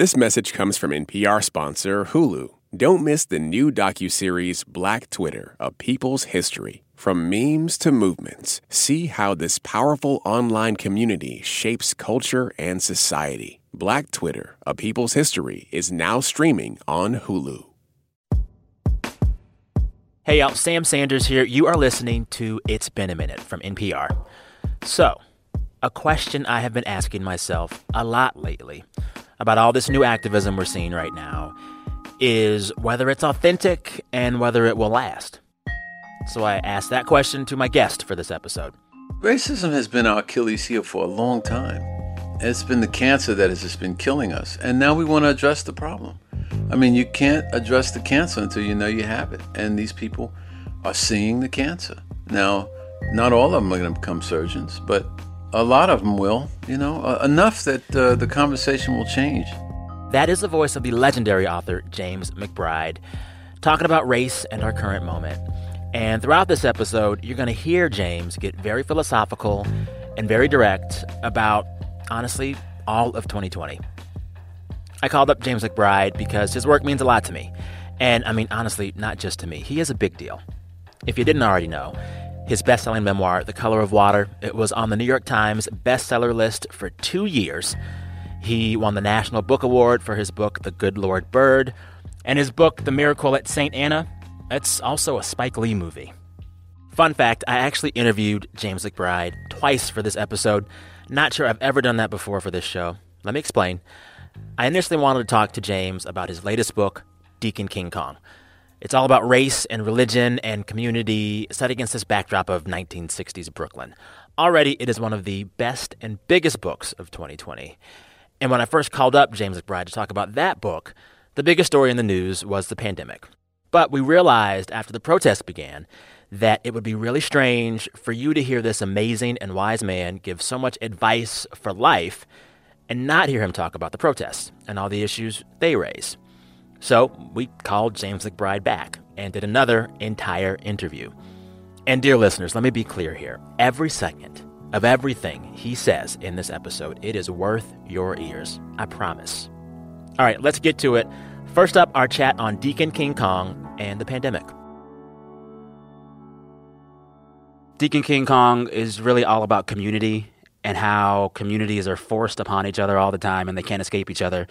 This message comes from NPR sponsor Hulu. Don't miss the new docuseries Black Twitter, A People's History. From memes to movements, see how this powerful online community shapes culture and society. Black Twitter, A People's History is now streaming on Hulu. Hey y'all, Sam Sanders here. You are listening to It's Been a Minute from NPR. So, a question I have been asking myself a lot lately about all this new activism we're seeing right now is whether it's authentic and whether it will last. So I asked that question to my guest for this episode. Racism has been our Achilles heel for a long time. It's been the cancer that has just been killing us. And now we want to address the problem. I mean, you can't address the cancer until you know you have it. And these people are seeing the cancer. Now, not all of them are going to become surgeons, but a lot of them will, you know, enough that the conversation will change. That is the voice of the legendary author James McBride talking about race and our current moment. And throughout this episode, you're going to hear James get very philosophical and very direct about, honestly, all of 2020. I called up James McBride because his work means a lot to me. And, I mean, honestly, not just to me. He is a big deal. If you didn't already know, his best-selling memoir, The Color of Water, it was on the New York Times bestseller list for 2 years. He won the National Book Award for his book, The Good Lord Bird. And his book, The Miracle at St. Anna, that's also a Spike Lee movie. Fun fact, I actually interviewed James McBride twice for this episode. Not sure I've ever done that before for this show. Let me explain. I initially wanted to talk to James about his latest book, Deacon King Kong. It's all about race and religion and community set against this backdrop of 1960s Brooklyn. Already, it is one of the best and biggest books of 2020. And when I first called up James McBride to talk about that book, the biggest story in the news was the pandemic. But we realized after the protests began that it would be really strange for you to hear this amazing and wise man give so much advice for life and not hear him talk about the protests and all the issues they raise. So we called James McBride back and did another entire interview. And dear listeners, let me be clear here. Every second of everything he says in this episode, it is worth your ears. I promise. All right, let's get to it. First up, our chat on Deacon King Kong and the pandemic. Deacon King Kong is really all about community and how communities are forced upon each other all the time and they can't escape each other.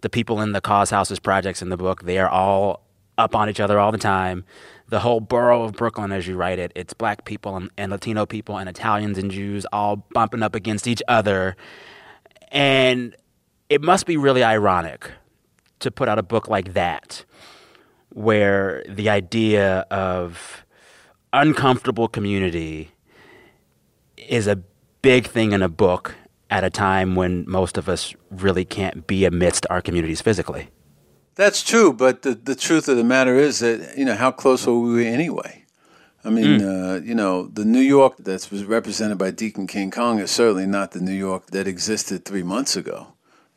The people in the Cause Houses projects in the book, they are all up on each other all the time. The whole borough of Brooklyn, as you write it, it's black people and Latino people and Italians and Jews all bumping up against each other. And it must be really ironic to put out a book like that, where the idea of uncomfortable community is a big thing in a book at a time when most of us really can't be amidst our communities physically. That's true, but the truth of the matter is that, you know, how close were we anyway? I mean, you know, the New York that was represented by Deacon King Kong is certainly not the New York that existed 3 months ago.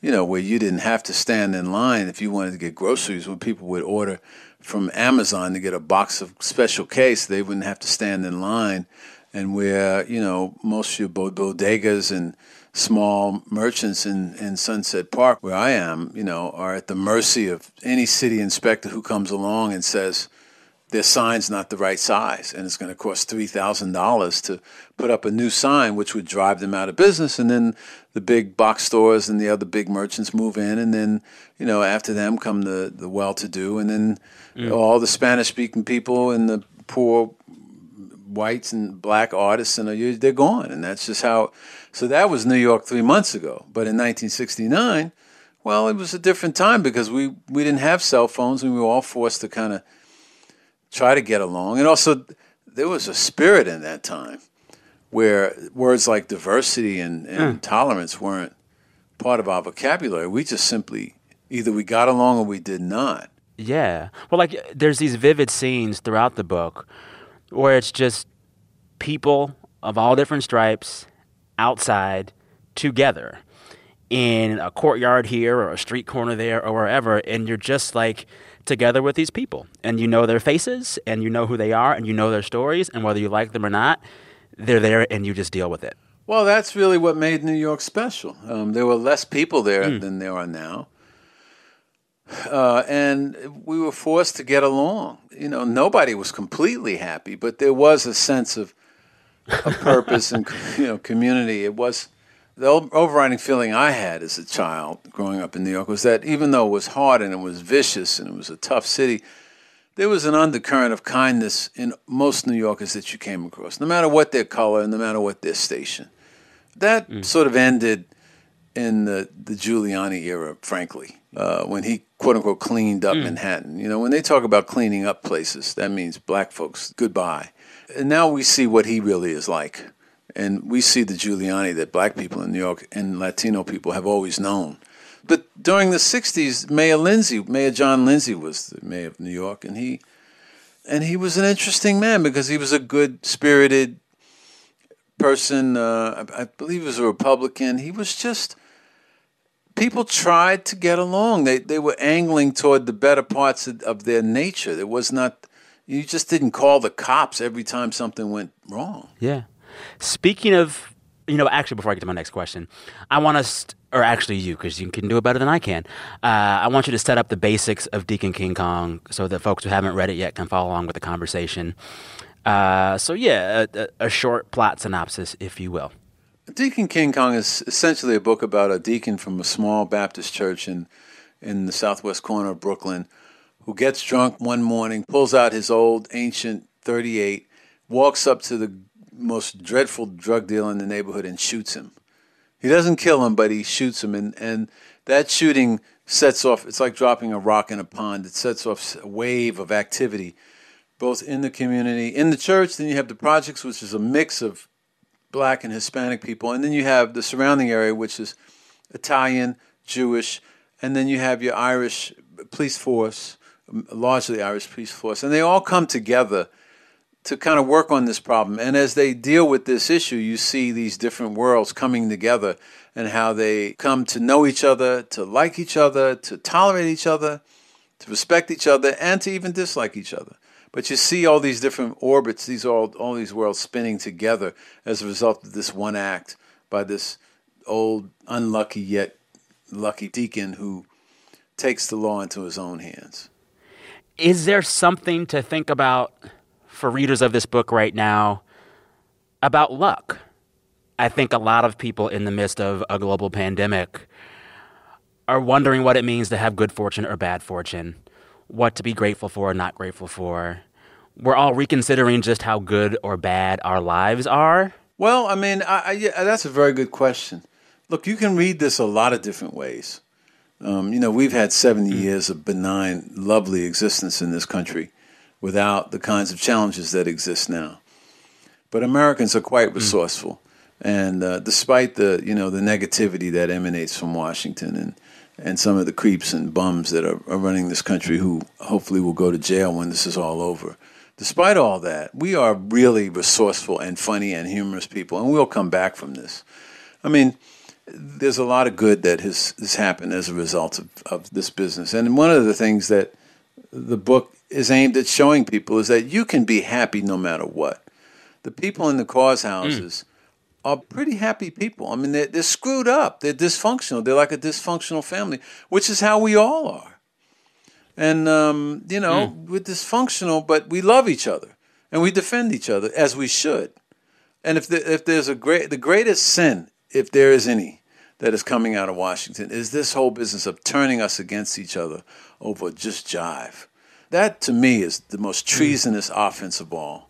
You know, where you didn't have to stand in line if you wanted to get groceries. When people would order from Amazon to get a box of Special Case, they wouldn't have to stand in line. And where, you know, most of your bodegas and small merchants in Sunset Park, where I am, you know, are at the mercy of any city inspector who comes along and says, their sign's not the right size, and it's going to cost $3,000 to put up a new sign, which would drive them out of business. And then the big box stores and the other big merchants move in, and then, you know, after them come the well-to-do, and then all the Spanish-speaking people and the poor whites and black artists, and they're gone. And that's just how – so that was New York 3 months ago. But in 1969, well, it was a different time because we didn't have cell phones, and we were all forced to kind of – try to get along. And also, there was a spirit in that time where words like diversity and tolerance weren't part of our vocabulary. We just simply, either we got along or we did not. Yeah. Well, like, there's these vivid scenes throughout the book where it's just people of all different stripes outside together in a courtyard here or a street corner there or wherever, and you're just like together with these people, and you know their faces, and you know who they are, and you know their stories, and whether you like them or not, they're there, and you just deal with it. Well, that's really what made New York special. There were less people there than there are now, And we were forced to get along. You know, nobody was completely happy, but there was a sense of purpose and, you know, community. It was the overriding feeling I had as a child growing up in New York was that even though it was hard and it was vicious and it was a tough city, there was an undercurrent of kindness in most New Yorkers that you came across, no matter what their color and no matter what their station. That sort of ended in the Giuliani era, frankly, when he, quote-unquote, cleaned up Manhattan. You know, when they talk about cleaning up places, that means black folks, goodbye. And now we see what he really is like. And we see the Giuliani that black people in New York and Latino people have always known. But during the 60s, Mayor John Lindsay was the mayor of New York, and he was an interesting man because he was a good-spirited person. I believe he was a Republican. He was just... People tried to get along. They were angling toward the better parts of their nature. There was not... You just didn't call the cops every time something went wrong. Yeah. Speaking of... You know, actually, before I get to my next question, I want us... Or actually you, because you can do it better than I can. I want you to set up the basics of Deacon King Kong so that folks who haven't read it yet can follow along with the conversation. A short plot synopsis, if you will. Deacon King Kong is essentially a book about a deacon from a small Baptist church in the southwest corner of Brooklyn who gets drunk one morning, pulls out his old ancient .38, walks up to the most dreadful drug dealer in the neighborhood and shoots him. He doesn't kill him, but he shoots him, and that shooting sets off, it's like dropping a rock in a pond, it sets off a wave of activity, both in the community, in the church, then you have the projects, which is a mix of black and Hispanic people, and then you have the surrounding area, which is Italian, Jewish, and then you have your Irish police force, largely Irish police force, and they all come together to kind of work on this problem. And as they deal with this issue, you see these different worlds coming together and how they come to know each other, to like each other, to tolerate each other, to respect each other, and to even dislike each other. But you see all these different orbits, all these worlds spinning together as a result of this one act by this old, unlucky yet lucky deacon who takes the law into his own hands. Is there something to think about for readers of this book right now about luck? I think a lot of people in the midst of a global pandemic are wondering what it means to have good fortune or bad fortune, what to be grateful for or not grateful for. We're all reconsidering just how good or bad our lives are. Well, I mean, that's a very good question. Look, you can read this a lot of different ways. You know, we've had 70 years of benign, lovely existence in this country without the kinds of challenges that exist now. But Americans are quite resourceful. And despite the negativity that emanates from Washington and some of the creeps and bums that are running this country who hopefully will go to jail when this is all over, despite all that, we are really resourceful and funny and humorous people, and we'll come back from this. I mean, there's a lot of good that has happened as a result of this business. And one of the things that the book is aimed at showing people is that you can be happy no matter what. The people in the Cause Houses are pretty happy people. I mean, they're screwed up. They're dysfunctional. They're like a dysfunctional family, which is how we all are. And, we're dysfunctional, but we love each other and we defend each other as we should. And if there's the greatest sin, if there is any, that is coming out of Washington is this whole business of turning us against each other over just jive. That, to me, is the most treasonous offense of all,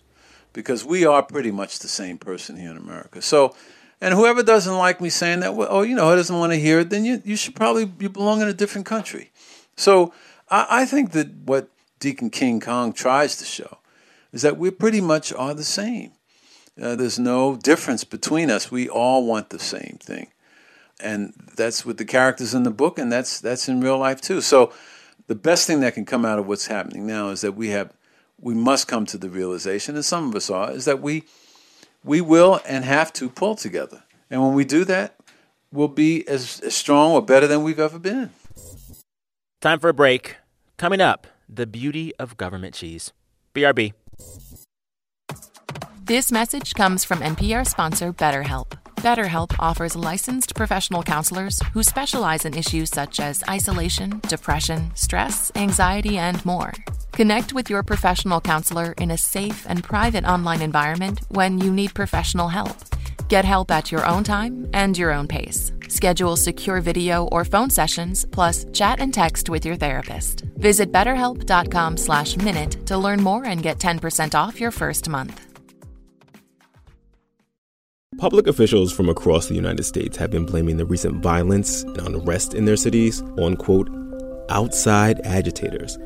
because we are pretty much the same person here in America. So, and whoever doesn't like me saying that, doesn't want to hear it, then you should probably, you belong in a different country. So I think that what Deacon King Kong tries to show is that we pretty much are the same. There's no difference between us. We all want the same thing. And that's with the characters in the book, and that's in real life, too. So the best thing that can come out of what's happening now is that we must come to the realization, and some of us are, is that we will and have to pull together. And when we do that, we'll be as strong or better than we've ever been. Time for a break. Coming up, the beauty of government cheese. BRB. This message comes from NPR sponsor BetterHelp. BetterHelp offers licensed professional counselors who specialize in issues such as isolation, depression, stress, anxiety, and more. Connect with your professional counselor in a safe and private online environment when you need professional help. Get help at your own time and your own pace. Schedule secure video or phone sessions, plus chat and text with your therapist. Visit BetterHelp.com/minute to learn more and get 10% off your first month. Public officials from across the United States have been blaming the recent violence and unrest in their cities on, quote, outside agitators.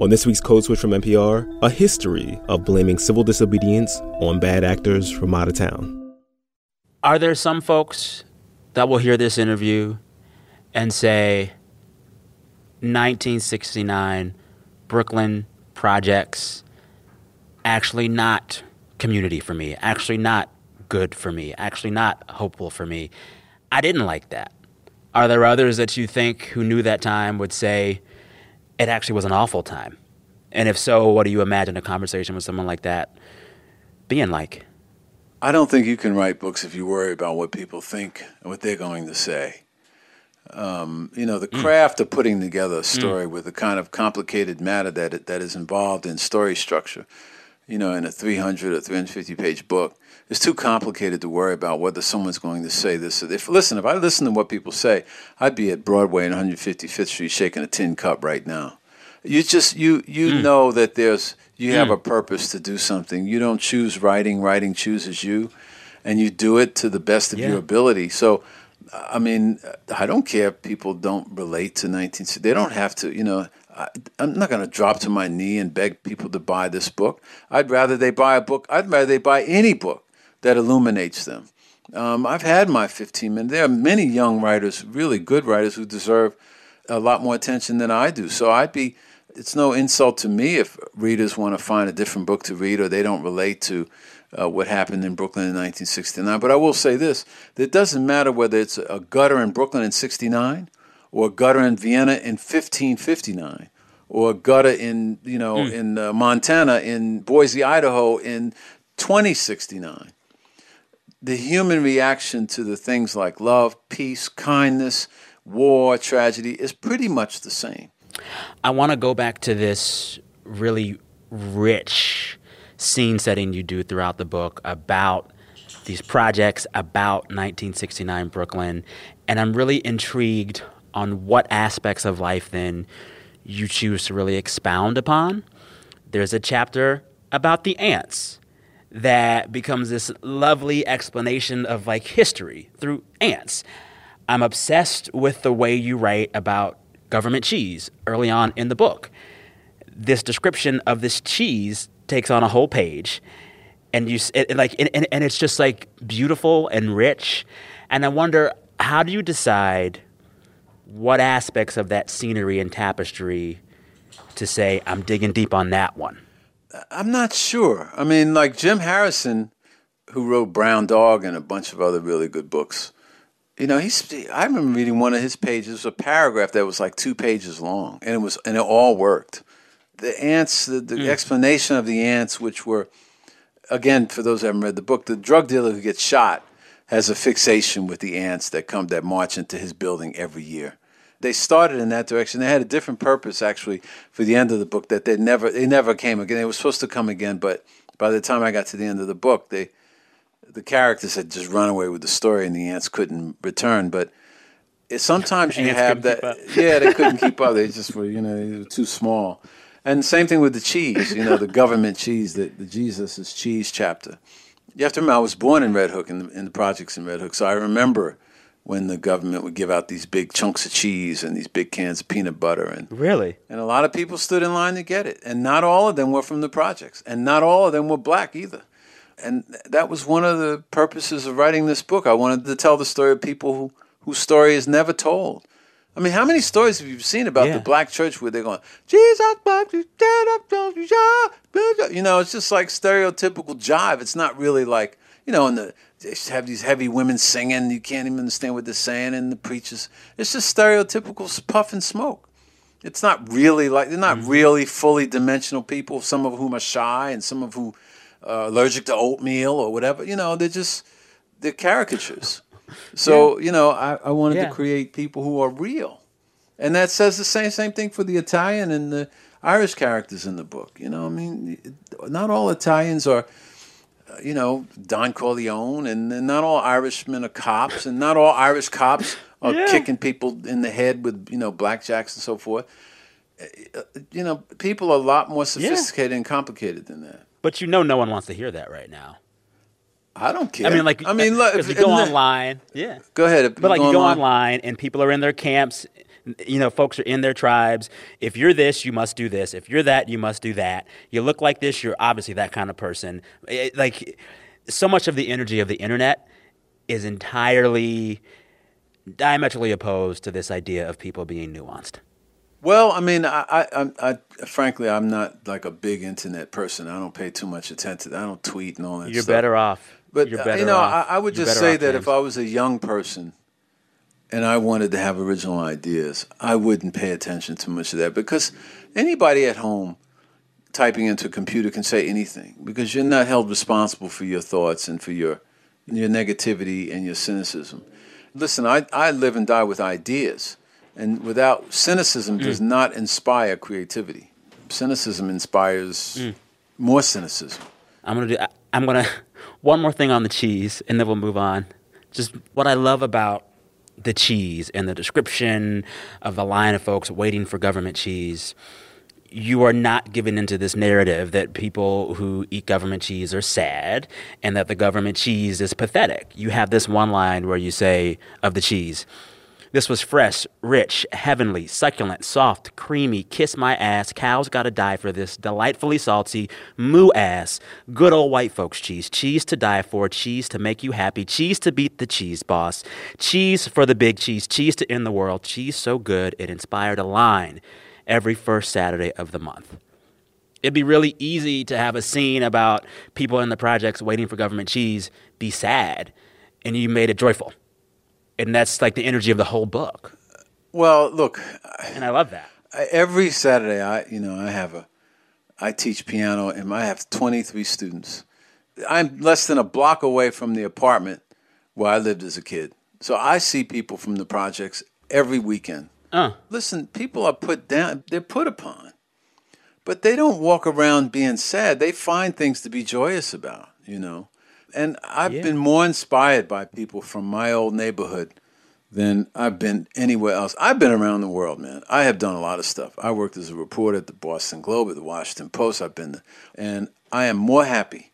On this week's Code Switch from NPR, a history of blaming civil disobedience on bad actors from out of town. Are there some folks that will hear this interview and say, 1969 Brooklyn projects, actually not community for me, actually not good for me, actually not hopeful for me. I didn't like that. Are there others that you think who knew that time would say it actually was an awful time? And if so, what do you imagine a conversation with someone like that being like? I don't think you can write books if you worry about what people think and what they're going to say. The craft of putting together a story with the kind of complicated matter that is involved in story structure, in a 300 or 350-page book, it's too complicated to worry about whether someone's going to say this. If I listened to what people say, I'd be at Broadway and 155th Street shaking a tin cup right now. You know that you have a purpose to do something. You don't choose writing. Writing chooses you, and you do it to the best of your ability. So, I don't care if people don't relate to 1960. They don't have to, I'm not going to drop to my knee and beg people to buy this book. I'd rather they buy any book that illuminates them. I've had my 15 minutes. There are many young writers, really good writers, who deserve a lot more attention than I do. So it's no insult to me if readers want to find a different book to read or they don't relate to what happened in Brooklyn in 1969. But I will say this, that it doesn't matter whether it's a gutter in Brooklyn in 69 or a gutter in Vienna in 1559 or a gutter in, in Montana, in Boise, Idaho in 2069. The human reaction to the things like love, peace, kindness, war, tragedy is pretty much the same. I want to go back to this really rich scene setting you do throughout the book about these projects, about 1969 Brooklyn, and I'm really intrigued on what aspects of life then you choose to really expound upon. There's a chapter about the ants that becomes this lovely explanation of like history through ants. I'm obsessed with the way you write about government cheese early on in the book. This description of this cheese takes on a whole page, and it's just like beautiful and rich. And I wonder, how do you decide what aspects of that scenery and tapestry to say, I'm digging deep on that one? I'm not sure. Jim Harrison, who wrote Brown Dog and a bunch of other really good books, I remember reading one of his pages, a paragraph that was like 2 pages long, and it all worked. The ants, the explanation of the ants, which were, again, for those who haven't read the book, the drug dealer who gets shot has a fixation with the ants that march into his building every year. They started in that direction. They had a different purpose actually for the end of the book that they never came again. They were supposed to come again, but by the time I got to the end of the book, the characters had just run away with the story and the ants couldn't return. But sometimes you have that. Yeah, they couldn't keep up. They just were, they were too small. And same thing with the cheese, the government cheese, the Jesus' cheese chapter. You have to remember, I was born in Red Hook, in the projects in Red Hook. So I remember when the government would give out these big chunks of cheese and these big cans of peanut butter. Really? And a lot of people stood in line to get it. And not all of them were from the projects. And not all of them were black either. And that was one of the purposes of writing this book. I wanted to tell the story of people whose story is never told. How many stories have you seen about the black church where they're going, Jesus, it's just like stereotypical jive. It's not really like, they have these heavy women singing. You can't even understand what they're saying. And the preachers, it's just stereotypical puff and smoke. It's not really like, they're not really fully dimensional people, some of whom are shy and some of whom allergic to oatmeal or whatever. They're just they're caricatures. So, you know, I wanted to create people who are real. And that says the same thing for the Italian and the Irish characters in the book. You know, I mean, not all Italians are, you know, Don Corleone, and not all Irishmen are cops, and not all Irish cops are kicking people in the head with, you know, blackjacks and so forth. You know, people are a lot more sophisticated and complicated than that. But you know, no one wants to hear that right now. I don't care. I mean, like, look, if you go online, go ahead. But like, you go online, and people are in their camps. You know, folks are in their tribes. If you're this, you must do this. If you're that, you must do that. You look like this, you're obviously that kind of person. Like, so much of the energy of the internet is entirely diametrically opposed to this idea of people being nuanced. Well, I mean, I frankly, I'm not like a big internet person. I don't pay too much attention. I don't tweet and all that stuff. You're better off. But, you know, I would just say that if I was a young person and I wanted to have original ideas, I wouldn't pay attention to much of that, because anybody at home typing into a computer can say anything, because you're not held responsible for your thoughts and for your negativity and your cynicism. Listen, I live and die with ideas, and without cynicism does not inspire creativity. Cynicism inspires more cynicism. I'm gonna one more thing on the cheese, and then we'll move on. Just what I love about the cheese and the description of the line of folks waiting for government cheese. You are not given into this narrative that people who eat government cheese are sad and that the government cheese is pathetic. You have this one line where you say of the cheese, "This was fresh, rich, heavenly, succulent, soft, creamy, kiss my ass, cows gotta die for this, delightfully salty, moo ass, good old white folks cheese, cheese to die for, cheese to make you happy, cheese to beat the cheese boss, cheese for the big cheese, cheese to end the world, cheese so good it inspired a line every first Saturday of the month." It'd be really easy to have a scene about people in the projects waiting for government cheese be sad, and you made it joyful. And that's like the energy of the whole book. Well, look, and I love that. Every Saturday, I teach piano, and I have 23 students. I'm less than a block away from the apartment where I lived as a kid, so I see people from the projects every weekend. Listen, people are put down; they're put upon, but they don't walk around being sad. They find things to be joyous about, you know. And I've been more inspired by people from my old neighborhood than I've been anywhere else. I've been around the world, man. I have done a lot of stuff. I worked as a reporter at the Boston Globe, at the Washington Post. I've been there. And I am more happy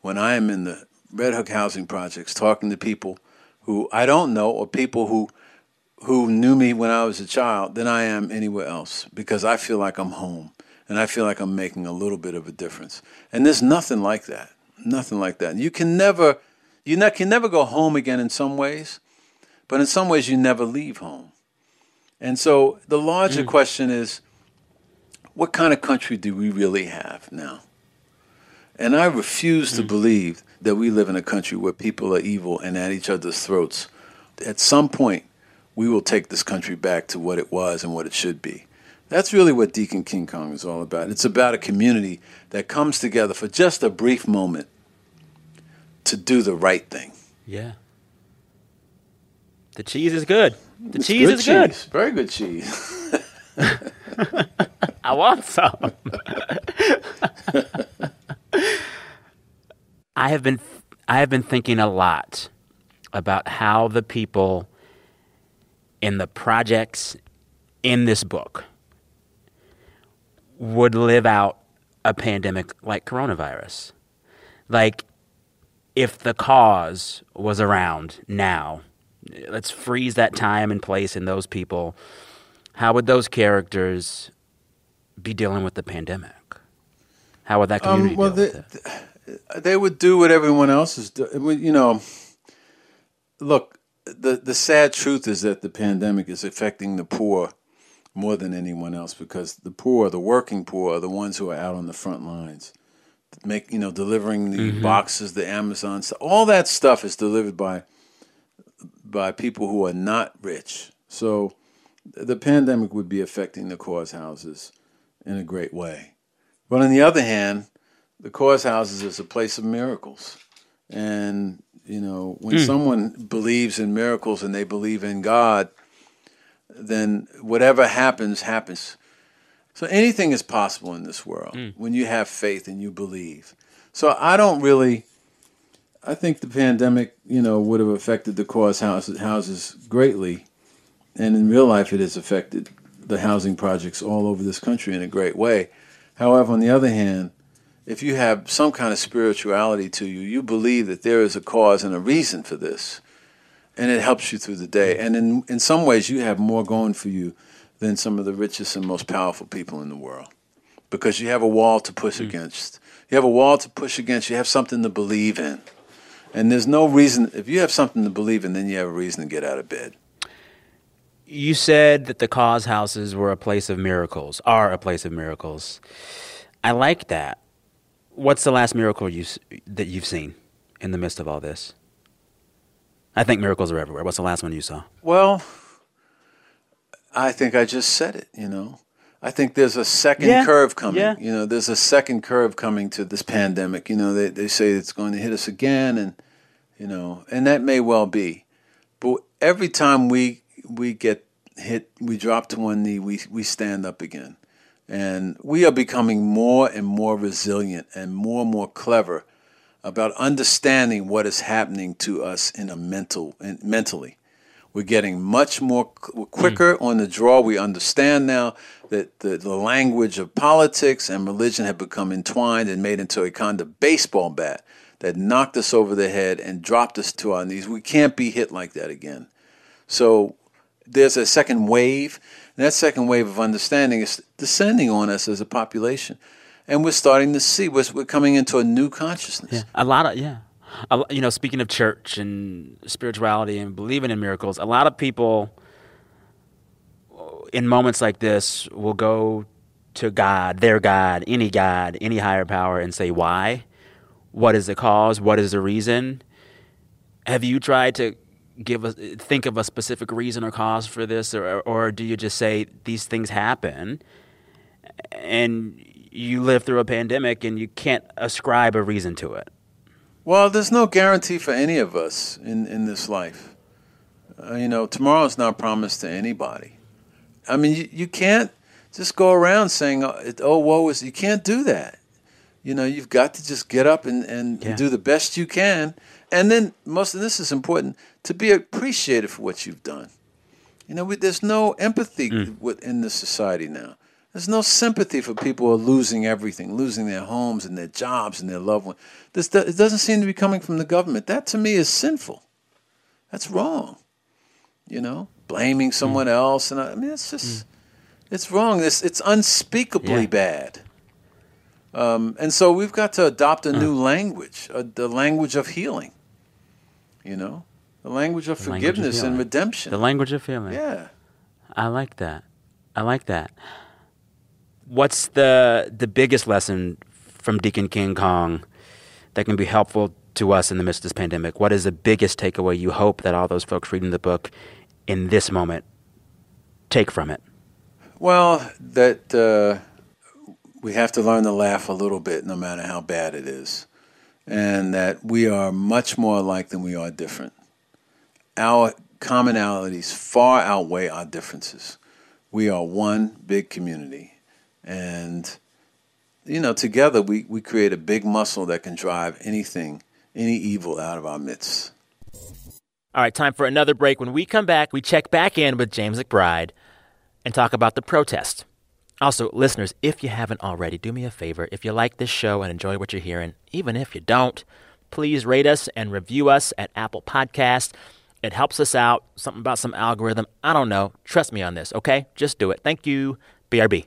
when I am in the Red Hook housing projects talking to people who I don't know, or people who knew me when I was a child, than I am anywhere else, because I feel like I'm home and I feel like I'm making a little bit of a difference. And there's nothing like that. Nothing like that. You can never go home again in some ways, but in some ways you never leave home. And so the larger question is, what kind of country do we really have now? And I refuse to believe that we live in a country where people are evil and at each other's throats. At some point, we will take this country back to what it was and what it should be. That's really what Deacon King Kong is all about. It's about a community that comes together for just a brief moment to do the right thing. Yeah. The cheese is good. The cheese is good. Very good cheese. I want some. I have been thinking a lot about how the people in the projects in this book would live out a pandemic like coronavirus. Like, if the cause was around now, let's freeze that time and place and those people, how would those characters be dealing with the pandemic? How would that community deal with it? They would do what everyone else is doing. You know, look, the sad truth is that the pandemic is affecting the poor more than anyone else, because the poor, the working poor, are the ones who are out on the front lines, delivering the boxes, the Amazon, all that stuff is delivered by people who are not rich. So the pandemic would be affecting the cause houses in a great way. But on the other hand, the cause houses is a place of miracles, and You know, when someone believes in miracles and they believe in God, then whatever happens, happens. So anything is possible in this world when you have faith and you believe. So I don't really, I think the pandemic, you know, would have affected the Cause Houses greatly. And in real life, it has affected the housing projects all over this country in a great way. However, on the other hand, if you have some kind of spirituality to you, you believe that there is a cause and a reason for this, and it helps you through the day. And in some ways, you have more going for you than some of the richest and most powerful people in the world, because you have a wall to push against. You have a wall to push against. You have something to believe in. And there's no reason, if you have something to believe in, then you have a reason to get out of bed. You said that the Cause Houses were a place of miracles, are a place of miracles. I like that. What's the last miracle that you've seen in the midst of all this? I think miracles are everywhere. What's the last one you saw? Well, I think I just said it, you know. I think there's a second curve coming. Yeah. You know, there's a second curve coming to this pandemic. You know, they say it's going to hit us again, and, you know, and that may well be. But every time we get hit, we drop to one knee, we stand up again. And we are becoming more and more resilient and more clever about understanding what is happening to us in a mentally. We're getting much more quicker on the draw. We understand now that the language of politics and religion have become entwined and made into a kind of baseball bat that knocked us over the head and dropped us to our knees. We can't be hit like that again. So there's a second wave. And that second wave of understanding is descending on us as a population. And we're starting to see, we're coming into a new consciousness. Yeah, you know, speaking of church and spirituality and believing in miracles, a lot of people in moments like this will go to God, their God, any higher power, and say, why? What is the cause? What is the reason? Have you tried to think of a specific reason or cause for this, or do you just say these things happen and you live through a pandemic and you can't ascribe a reason to it? Well, there's no guarantee for any of us in this life. You know, tomorrow's not promised to anybody. I mean, you can't just go around saying, oh, woe is, you can't do that. You know, you've got to just get up and do the best you can. And then, most of this is important, to be appreciated for what you've done. You know, there's no empathy within this society now. There's no sympathy for people who are losing everything, losing their homes and their jobs and their loved ones. It doesn't seem to be coming from the government. That, to me, is sinful. That's wrong. You know, blaming someone else. And I mean, it's just, it's wrong. It's unspeakably bad. And so we've got to adopt a new language, the language of healing, you know, the language of forgiveness and redemption. The language of healing. Yeah. I like that. What's the biggest lesson from Deacon King Kong that can be helpful to us in the midst of this pandemic? What is the biggest takeaway you hope that all those folks reading the book in this moment take from it? Well, that... we have to learn to laugh a little bit no matter how bad it is, and that we are much more alike than we are different. Our commonalities far outweigh our differences. We are one big community, and, you know, together we create a big muscle that can drive anything, any evil out of our midst. All right, time for another break. When we come back, we check back in with James McBride and talk about the protest. Also, listeners, if you haven't already, do me a favor. If you like this show and enjoy what you're hearing, even if you don't, please rate us and review us at Apple Podcasts. It helps us out. Something about some algorithm. I don't know. Trust me on this, okay? Just do it. Thank you. BRB.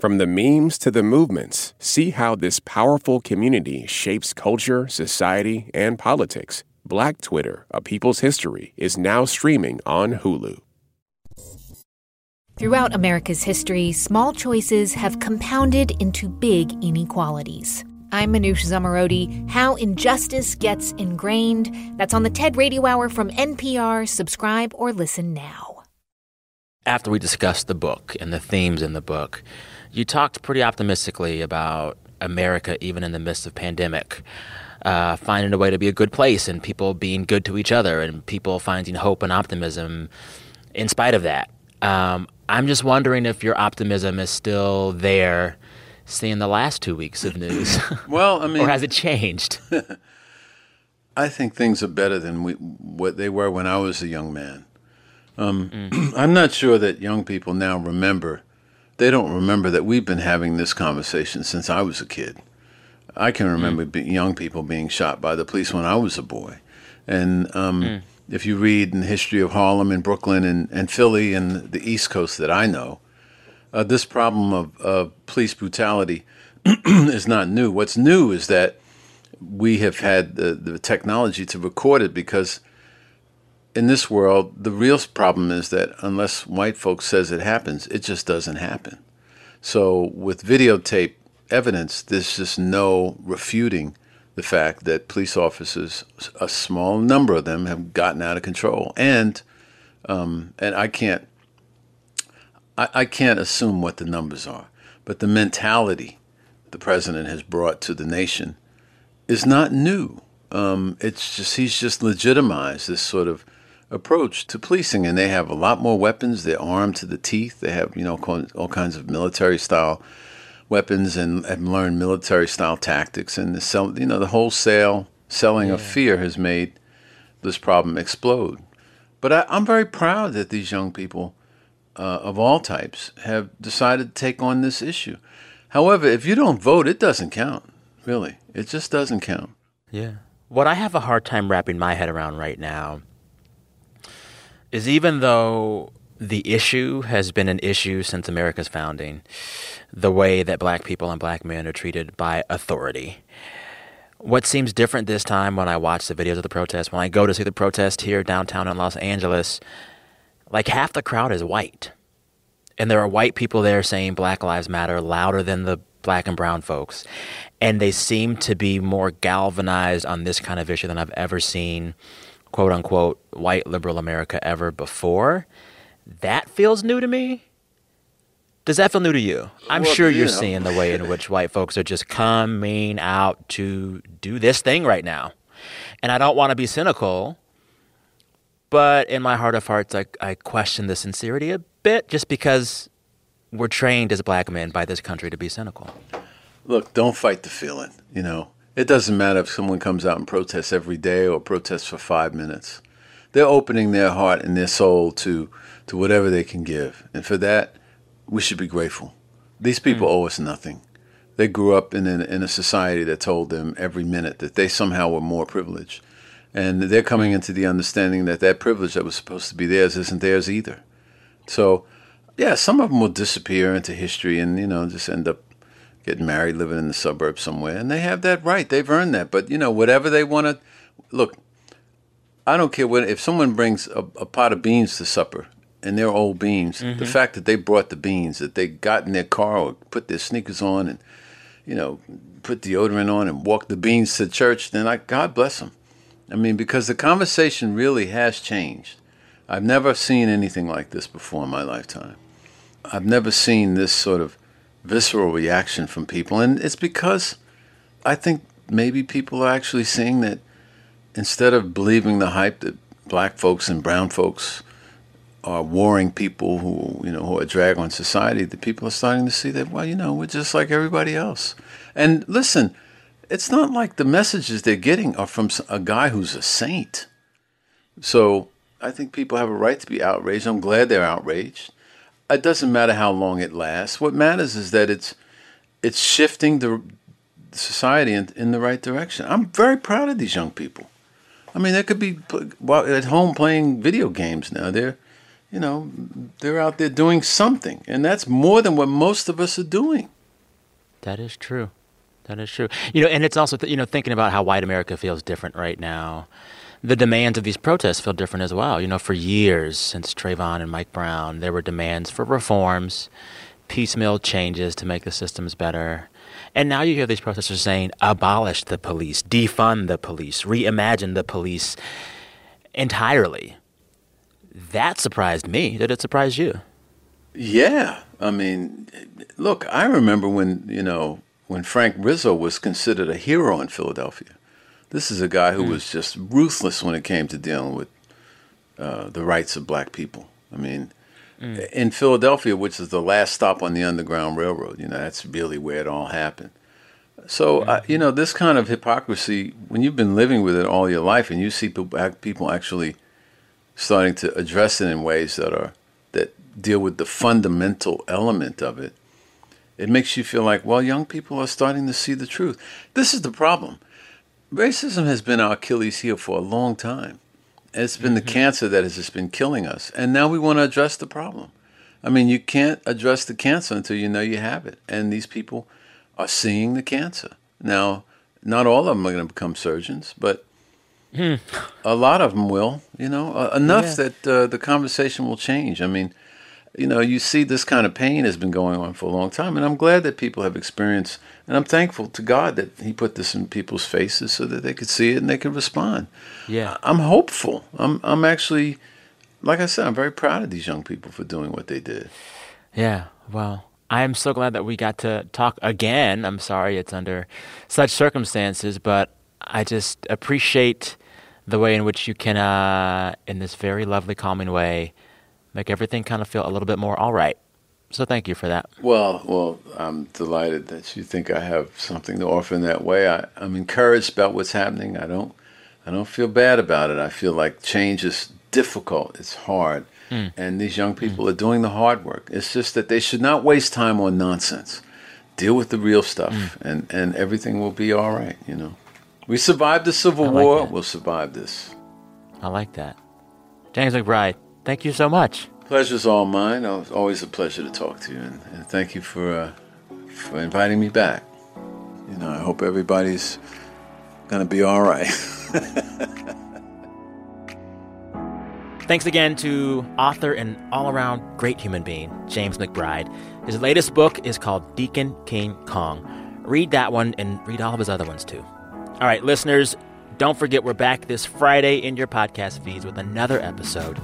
From the memes to the movements, see how this powerful community shapes culture, society, and politics. Black Twitter, A People's History, is now streaming on Hulu. Throughout America's history, small choices have compounded into big inequalities. I'm Manoush Zamarodi. How Injustice Gets Ingrained. That's on the TED Radio Hour from NPR. Subscribe or listen now. After we discussed the book and the themes in the book, you talked pretty optimistically about America, even in the midst of pandemic, finding a way to be a good place and people being good to each other and people finding hope and optimism in spite of that. I'm just wondering if your optimism is still there seeing the last 2 weeks of news. Well, I mean, or has it changed? I think things are better than what they were when I was a young man. I'm not sure that young people now remember. They don't remember that we've been having this conversation since I was a kid. I can remember young people being shot by the police when I was a boy. And if you read in the history of Harlem and Brooklyn and Philly and the East Coast that I know, this problem of police brutality is not new. What's new is that we have had the technology to record it, because in this world, the real problem is that unless white folks says it happens, it just doesn't happen. So with videotape evidence, there's just no refuting the fact that police officers, a small number of them, have gotten out of control. And I can't assume what the numbers are, but the mentality the president has brought to the nation is not new. It's just, he's just legitimized this sort of approach to policing, and they have a lot more weapons. They're armed to the teeth. They have, all kinds of military-style weapons and have learned military-style tactics. And the wholesale selling of fear has made this problem explode. But I'm very proud that these young people of all types have decided to take on this issue. However, if you don't vote, it doesn't count, really. It just doesn't count. Yeah. What I have a hard time wrapping my head around right now is, even though the issue has been an issue since America's founding, the way that black people and black men are treated by authority. What seems different this time, when I watch the videos of the protest, when I go to see the protest here downtown in Los Angeles, like half the crowd is white. And there are white people there saying Black Lives Matter louder than the black and brown folks. And they seem to be more galvanized on this kind of issue than I've ever seen, quote unquote, white liberal America ever before. That feels new to me. Does that feel new to you? I'm sure you're seeing the way in which white folks are just coming out to do this thing right now. And I don't want to be cynical, but in my heart of hearts, I question the sincerity a bit, just because we're trained as black men by this country to be cynical. Look, don't fight the feeling. It doesn't matter if someone comes out and protests every day or protests for 5 minutes. They're opening their heart and their soul to whatever they can give. And for that, we should be grateful. These people owe us nothing. They grew up in a society that told them every minute that they somehow were more privileged. And they're coming into the understanding that privilege that was supposed to be theirs isn't theirs either. So, yeah, some of them will disappear into history and, just end up getting married, living in the suburbs somewhere. And they have that right. They've earned that. But, whatever they want to... Look, I don't care if someone brings a pot of beans to supper and they're old beans, the fact that they brought the beans, that they got in their car or put their sneakers on and, put deodorant on and walked the beans to church, then God bless them. Because the conversation really has changed. I've never seen anything like this before in my lifetime. I've never seen this sort of visceral reaction from people. And it's because I think maybe people are actually seeing that instead of believing the hype that black folks and brown folks are warring people who are a drag on society, that people are starting to see that, well, we're just like everybody else. And listen, it's not like the messages they're getting are from a guy who's a saint. So I think people have a right to be outraged. I'm glad they're outraged. It doesn't matter how long it lasts. What matters is that it's shifting the society in the right direction. I'm very proud of these young people. They could be at home playing video games now. They're, they're out there doing something, and that's more than what most of us are doing. That is true. That is true. And it's also, thinking about how white America feels different right now the demands of these protests feel different as well. You know, for years since Trayvon and Mike Brown, there were demands for reforms, piecemeal changes to make the systems better. And now you hear these protesters saying, abolish the police, defund the police, reimagine the police entirely. That surprised me. Did it surprise you? Yeah. I mean, look, I remember when, you know, when Frank Rizzo was considered a hero in Philadelphia. This is a guy who was just ruthless when it came to dealing with the rights of black people. I mean, in Philadelphia, which is the last stop on the Underground Railroad, you know, that's really where it all happened. So, you know, this kind of hypocrisy, when you've been living with it all your life and you see people actually starting to address it in ways that are that deal with the fundamental element of it, it makes you feel like, well, young people are starting to see the truth. This is the problem. Racism has been our Achilles heel for a long time. It's been the cancer that has just been killing us. And now we want to address the problem. I mean, you can't address the cancer until you know you have it. And these people are seeing the cancer. Now, not all of them are going to become surgeons, but a lot of them will, you know, enough that the conversation will change. I mean, you know, you see this kind of pain has been going on for a long time. And I'm glad that people have experienced, and I'm thankful to God that he put this in people's faces so that they could see it and they could respond. Yeah, I'm hopeful. I'm actually, like I said, I'm very proud of these young people for doing what they did. Yeah, well, I am so glad that we got to talk again. I'm sorry it's under such circumstances, but I just appreciate the way in which you can, in this very lovely, calming way, make everything kind of feel a little bit more all right. So thank you for that. Well, I'm delighted that you think I have something to offer in that way. I'm encouraged about what's happening. I don't feel bad about it. I feel like change is difficult. It's hard. And these young people are doing the hard work. It's just that they should not waste time on nonsense. Deal with the real stuff, and everything will be all right, you know. We survived the Civil War. That. We'll survive this. I like that. James McBride, thank you so much. Pleasure's all mine. It's always a pleasure to talk to you, and thank you for inviting me back. You know, I hope everybody's going to be all right. Thanks again to author and all-around great human being, James McBride. His latest book is called Deacon King Kong. Read that one and read all of his other ones, too. All right, listeners, don't forget we're back this Friday in your podcast feeds with another episode.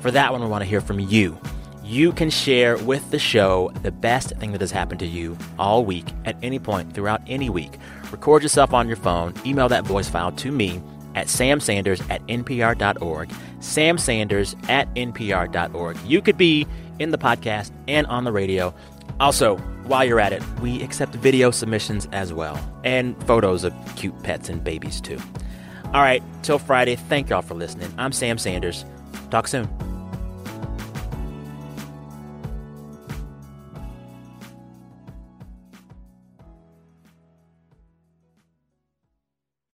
For that one, we want to hear from you. You can share with the show the best thing that has happened to you all week at any point throughout any week. Record yourself on your phone. Email that voice file to me at samsanders@npr.org, samsanders@npr.org. You could be in the podcast and on the radio. Also, while you're at it, we accept video submissions as well, and photos of cute pets and babies, too. All right, till Friday, thank y'all for listening. I'm Sam Sanders. Talk soon.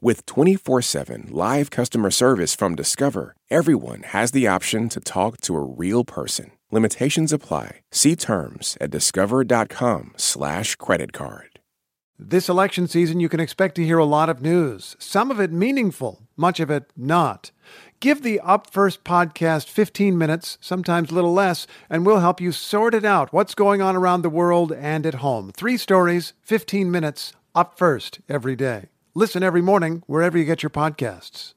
With 24/7 live customer service from Discover, everyone has the option to talk to a real person. Limitations apply. See terms at discover.com/creditcard. This election season, you can expect to hear a lot of news, some of it meaningful, much of it not. Give the Up First podcast 15 minutes, sometimes a little less, and we'll help you sort it out, what's going on around the world and at home. 3 stories, 15 minutes, Up First every day. Listen every morning wherever you get your podcasts.